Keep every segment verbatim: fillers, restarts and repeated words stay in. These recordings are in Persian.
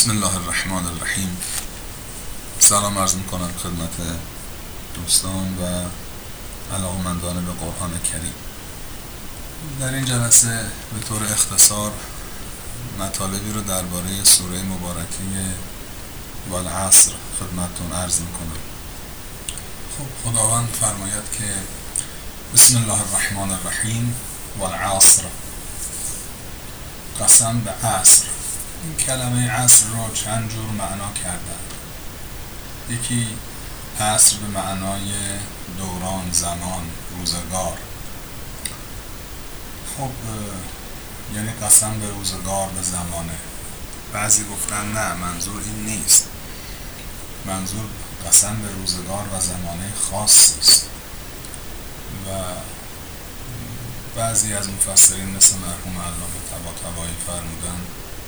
بسم الله الرحمن الرحیم. سلام عرض میکنم خدمت دوستان و علاقه‌مندان به قرآن کریم. در این جلسه به طور اختصار مطالبی رو درباره سوره مبارکه والعصر خدمتتون عرض میکنم. خب خداوند فرماید که بسم الله الرحمن الرحیم والعصر، قسم به عصر. این کلمه عصر را چند جور معنا کردند. یکی عصر به معنای دوران، زمان، روزگار. خب یعنی قسم به روزگار، به زمانه. بعضی گفتن نه، منظور این نیست، منظور قسم به روزگار و زمانه خاصی است. و بعضی از مفسرین مثل مرحوم علامه طباطبایی فرمودن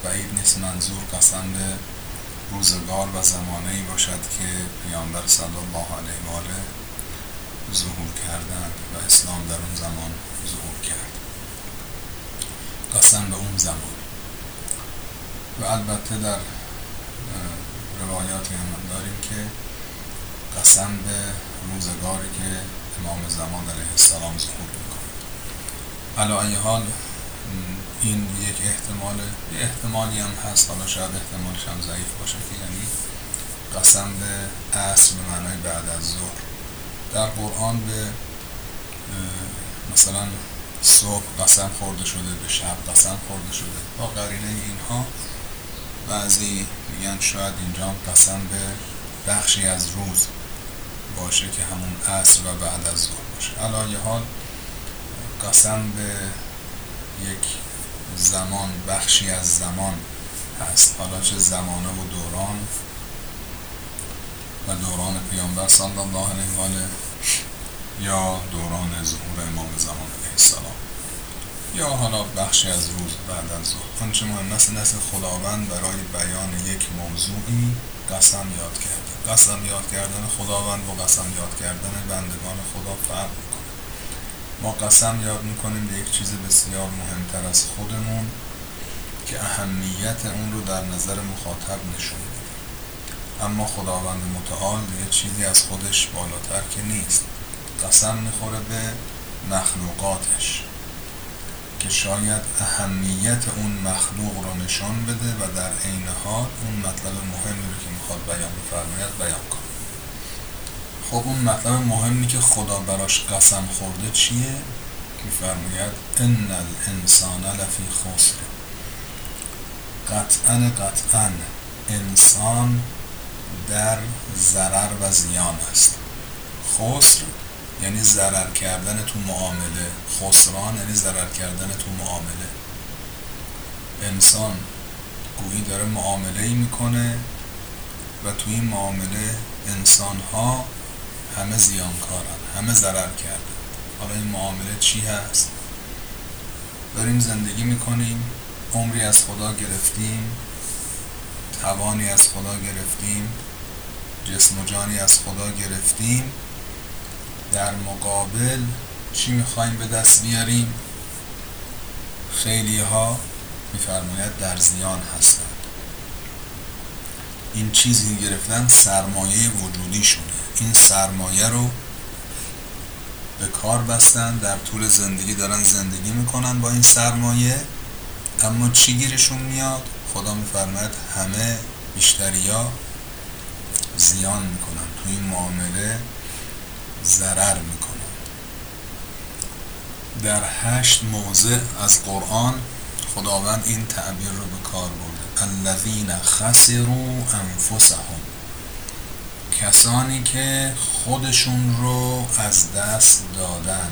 بعید نیست منظور قسم به روزگار و زمانه‌ای باشد که پیامبر صلی الله علیه و آله ظهور کردند و اسلام در اون زمان ظهور کرد. قسم به اون زمان. و البته در روایاتی هم داریم که قسم به روزگاری که امام زمان علیه السلام ظهور می‌کند. علی ای حال این یک احتمال، یه احتمالی هم هست، حالا شاید احتمالش هم ضعیف باشه، که یعنی قسم به عصر به معنای بعد از ظهر. در قرآن به مثلا صبح قسم خورده شده، به شب قسم خورده شده. با قرینه اینها بعضی میگن شاید اینجا هم قسم به بخشی از روز باشه که همون عصر و بعد از ظهر باشه. علی ای حال قسم به یک زمان، بخشی از زمان هست، حالا چه زمانه و دوران و دوران پیامبر صلی الله علیه و آله یا دوران ظهور امام زمان علیه السلام، یا حالا بخشی از روز بعد از ظهر. آنچه مهم است اینست خداوند برای بیان یک موضوعی قسم یاد کرده. قسم یاد کردن خداوند و قسم یاد کردن بندگان خدا فرق می‌کند. ما قسم یاد میکنیم به یک چیز بسیار مهمتر از خودمون که اهمیت اون رو در نظر مخاطب نشون بدیم. اما خداوند متعال دیگه چیزی از خودش بالاتر که نیست. قسم میخوره به مخلوقاتش که شاید اهمیت اون مخلوق رو نشون بده و در عین حال اون مطلب مهمی رو که میخواد بیان بفرماید بیان کنه. خب اون مطلب مهمی که خدا براش قسم خورده چیه؟ میفرماید ان الانسان لفی خسر. قطعاً قطعاً انسان در ضرر و زیان است. خسر یعنی ضرر کردن تو معامله، خسران یعنی ضرر کردن تو معامله. انسان گویی داره معامله‌ای میکنه و تو این معامله انسان‌ها همه زیانکارن، همه ضرر کردن. حالا این معامله چی هست؟ داریم زندگی میکنیم، عمری از خدا گرفتیم، توانی از خدا گرفتیم، جسم و جانی از خدا گرفتیم، در مقابل چی میخواییم به دست بیاریم؟ خیلی ها میفرماید در زیان هستند. این چیزی گرفتن سرمایه وجودیشونه. این سرمایه رو به کار بستن، در طول زندگی دارن زندگی میکنن با این سرمایه، اما چی گیرشون میاد؟ خدا میفرماید همه بیشتریا زیان میکنن، توی این معامله ضرر میکنن. در هشت موضع از قرآن خداوند این تعبیر رو به کار برده: الذین خسروا انفسهم، کسانی که خودشون رو از دست دادن.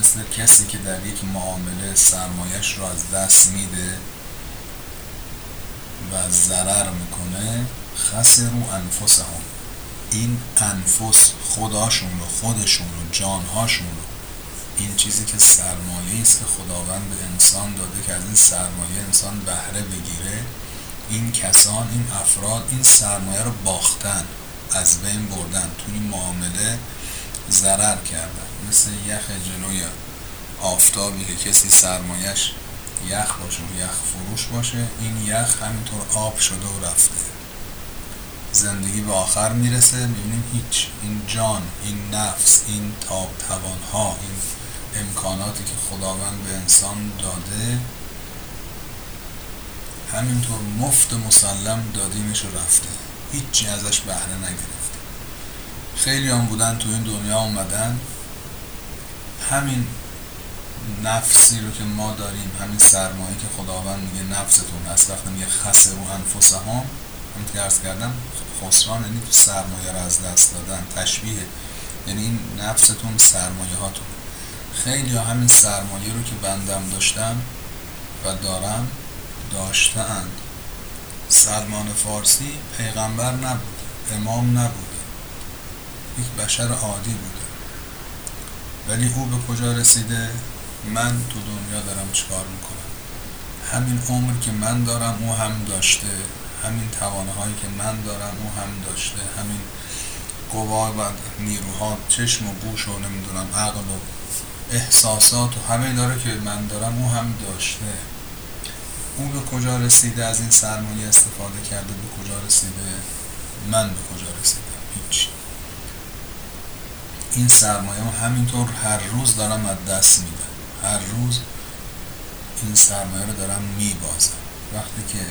مثل کسی که در یک معامله سرمایش رو از دست میده و ضرر میکنه. خسروا انفسهم، این انفس خداشون رو، خودشون رو، جانهاشون رو. این چیزی که سرمایه است که خداوند به انسان داده که از این سرمایه انسان بهره بگیره، این کسان، این افراد، این سرمایه رو باختن، از بین بردن، توی این معامله ضرر کردن. مثل یخ جلوی آفتابی که کسی سرمایش یخ باشه و یخ فروش باشه، این یخ همینطور آب شده و رفته. زندگی به آخر میرسه، میبینیم هیچ، این جان، این نفس، این تاب توانها، این امکاناتی که خداوند به انسان داده همینطور مفت مسلم دادیمش و رفته، هیچی ازش بهره نگرفته. خیلی هم بودن تو این دنیا اومدن همین نفسی رو که ما داریم، همین سرمایه که خداوند میگه نفستون هست، وقتی میگه خسر و انفسه هم همینطور عرض کردم، خسران یعنی سرمایه رو از دست دادن، تشبیه یعنی این نفستون سرمایه هاتون. خیلی ها همین سرمایه رو که بندم داشتم و دارم داشتند. سلمان فارسی پیغمبر نبود، امام نبود، یک بشر عادی بوده، ولی او به کجا رسیده؟ من تو دنیا دارم چیکار میکنم؟ همین عمر که من دارم او هم داشته، همین توانهایی که من دارم او هم داشته، همین قوا و نیروها، چشم و گوش و نمیدونم عقل و احساسات و همه داره که من دارم او هم داشته. او به کجا رسیده؟ از این سرمایه استفاده کرده، به کجا رسیده؟ من به کجا رسیدم؟ هیچ. این سرمایه هم همینطور هر روز دارم از دست میدم، هر روز این سرمایه رو دارم میبازم. وقتی که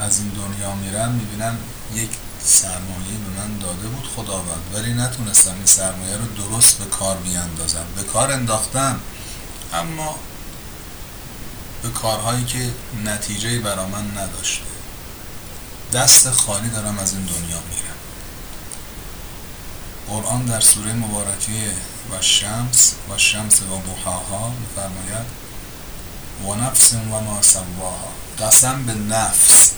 از این دنیا میرم میبینم یک سرمایه به من داده بود خداوند، ولی نتونستم این سرمایه رو درست به کار بیاندازم. به کار انداختم، اما به کارهایی که نتیجه‌ای برا من نداشته. دست خالی دارم از این دنیا میرم. قرآن در سوره مبارکه و شمس و شمس و ضحاها می‌فرماید و نفس و ما سواها، قسم به نفس،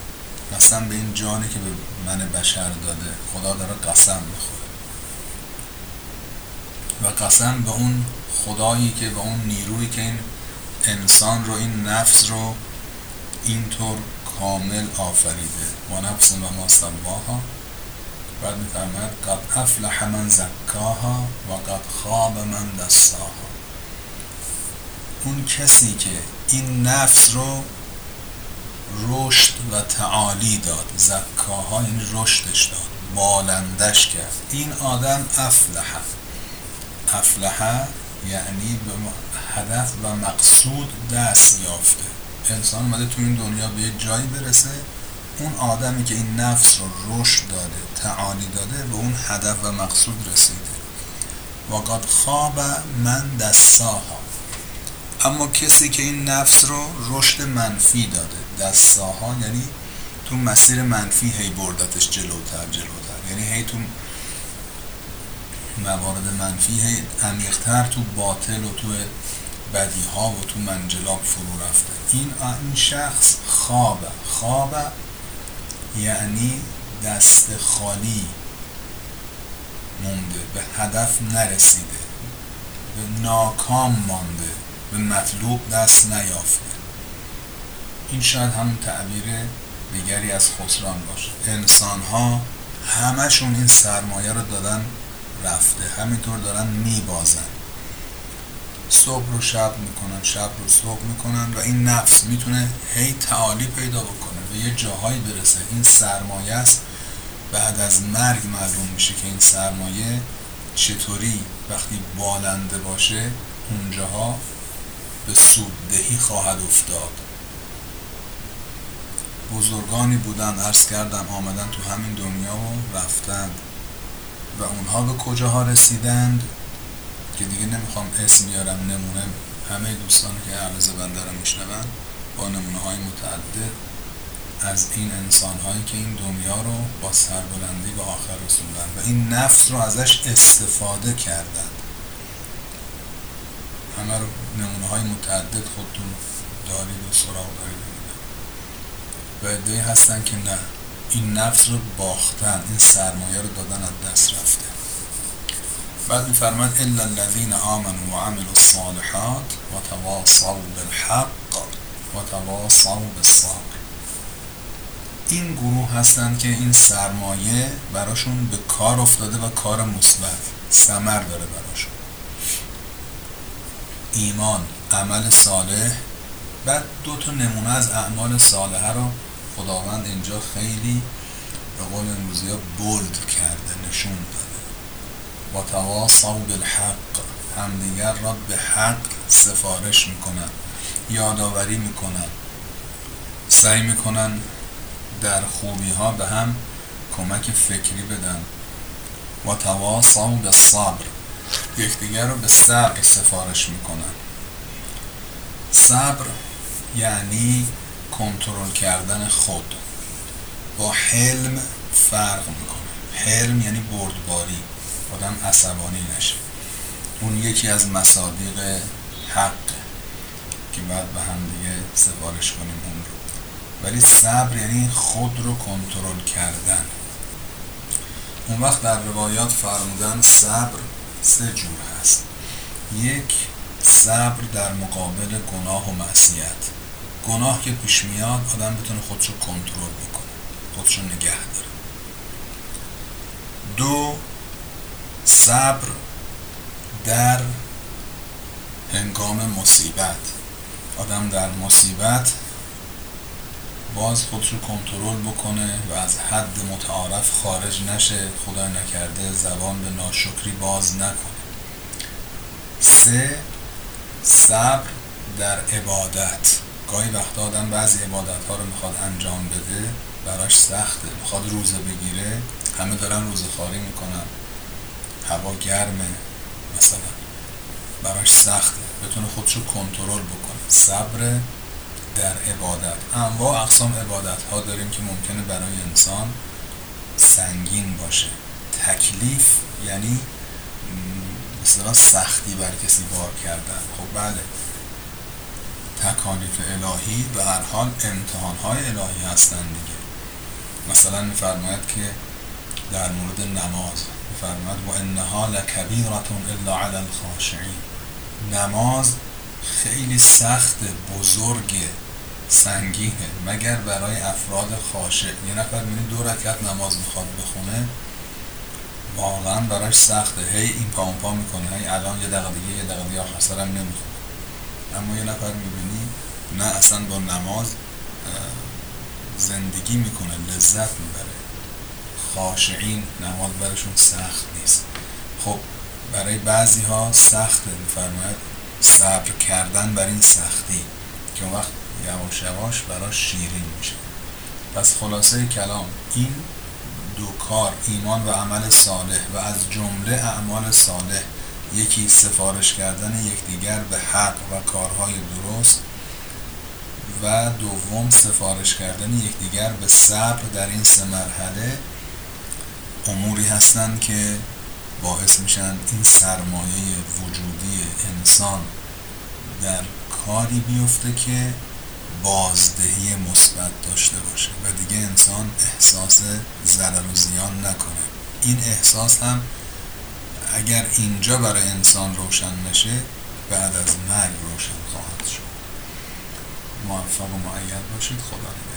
قسم به این جانی که به من بشر داده، خدا داره قسم می‌خوره و قسم به اون خدایی که، به اون نیرویی که این انسان رو، این نفس رو اینطور کامل آفریده. و نفس و ما سواها. بعد می‌فرماید قد افلح من زکاها و قد خاب من دساها. اون کسی که این نفس رو رشد و تعالی داد، زکاها یعنی رشدش داد، بالندش کرد، این آدم افلح. افلح یعنی به هدف و مقصود دست یافته. انسان اومده تو این دنیا به یک جایی برسه، اون آدمی که این نفس رو رشد داده، تعالی داده، به اون هدف و مقصود رسیده. و قد خاب من دساها. اما کسی که این نفس رو رشد منفی داده، دساها یعنی تو مسیر منفی هی بردتش جلوتر جلوتر، یعنی هی تو موارد منفی هی عمیق‌تر تو باطل و تو بدیها و تو منجلاب فرو رفته. این این شخص خوابه. خوابه یعنی دست خالی مونده، به هدف نرسیده، به ناکام مانده، به مطلوب دست نیافته. این شاید همون تعبیر دیگری از خسران باشه. انسان‌ها همشون این سرمایه رو دادن رفته، همینطور دارن میبازن، صبح رو شب میکنن، شب رو صبح میکنن و این نفس میتونه هی تعالی پیدا بکنه و یه جاهایی برسه. این سرمایه است. بعد از مرگ معلوم میشه که این سرمایه چطوری وقتی بالنده باشه اونجاها به سوددهی خواهد افتاد. بزرگانی بودن، عرض کردم، آمدن تو همین دنیا و رفتن و اونها به کجاها رسیدند که دیگه نمیخوام اسم بیارم. نمونه همه دوستان که عرض بنده رو میشنون با نمونه های متعدد از این انسان هایی که این دنیا رو با سربلندی به آخر رسوندن و این نفس رو ازش استفاده کردن. همه رو نمونه های متعدد خودتون دارید و سراغ دارید و عده‌ای هستن که نه، این نفس رو باختن، این سرمایه رو دادن از دست رفته. بعد می‌فرماید الا الذين آمنوا وعملوا الصالحات وتواصوا بالحق وتواصوا بالصبر. این گروه هستن که این سرمایه براشون به کار افتاده و کار مثبت ثمر داره براشون. ایمان، عمل صالح، بعد دو تا نمونه از اعمال صالحه رو خداوند اینجا خیلی به قول امروزی ها بولد کرده، نشون داده. و تواصوا بالحق، همدیگر را به حق سفارش میکنن، یادآوری میکنن، سعی میکنن در خوبی ها به هم کمک فکری بدن. و تواصوا بالصبر، یکدیگر رو به صبر سفارش میکنن. صبر یعنی کنترل کردن خود، با حلم فرق میکنه. حلم یعنی بردباری، آدم عصبانی نشه. اون یکی از مصادیق حق که بعد به هم دیگه سفارش کنیم اون رو. ولی صبر یعنی خود رو کنترل کردن. اون وقت در روایات فرمودن صبر سه جور هست. یک، صبر در مقابل گناه و معصیت. گناه که پیش میاد آدم بتونه خودش رو کنترل بکنه، خودش رو نگه داره. دو، صبر در هنگام مصیبت. آدم در مصیبت باز خودش رو کنترل بکنه و از حد متعارف خارج نشه، خدا نکرده زبان به ناشکری باز نکنه. سه، صبر در عبادت. گاهی وقتا آدم بعضی عبادت ها رو میخواد انجام بده، براش سخته، میخواد روزه بگیره، همه دارن روزه خواری میکنن، هوا گرمه، مثلا براش سخته، بتونه خودشو کنترل بکنه. صبر در عبادت. انواع اقسام عبادت ها داریم که ممکنه برای انسان سنگین باشه. تکلیف یعنی مثلا سختی بر کسی بار کردن. خب بله، تکالیف الهی به هر حال امتحان‌های الهی هستن دیگه. مثلا می‌فرماید که در مورد نماز می‌فرماید و انها لکبیرة الا علی الخاشعین. نماز خیلی سخت، بزرگ، سنگینه مگر برای افراد خاشع. یه نفر می‌بینی دو رکعت نماز می‌خواد بخونه، واقعا براش سخته، هی این پا اون پا میکنه، هی الان یه دقیقه دیگه یه دقیقه دیگه آخر سرم نمیخونه. اما یه نفر میبینی نه، اصلا با نماز زندگی میکنه، لذت میبره. خاشعین نماز برشون سخت نیست. خب برای بعضی ها سخته، میفرماید صبر کردن بر این سختی که اون وقت یواش یواش براش شیرین میشه. پس خلاصه کلام این دو کار، ایمان و عمل صالح، و از جمله اعمال صالح یکی سفارش کردن یکدیگر به حق و کارهای درست، و دوم سفارش کردن یکدیگر به صبر. در این سه مرحله اموری هستند که باعث میشن این سرمایه وجودی انسان در کاری بیفته که بازدهی مثبت داشته باشه و دیگه انسان احساس ضرر و زیان نکنه. این احساس هم اگر اینجا برای انسان روشن نشه، بعد از مرگ روشن خواهد شد. موفق و مؤید باشید. خدا نگهدار.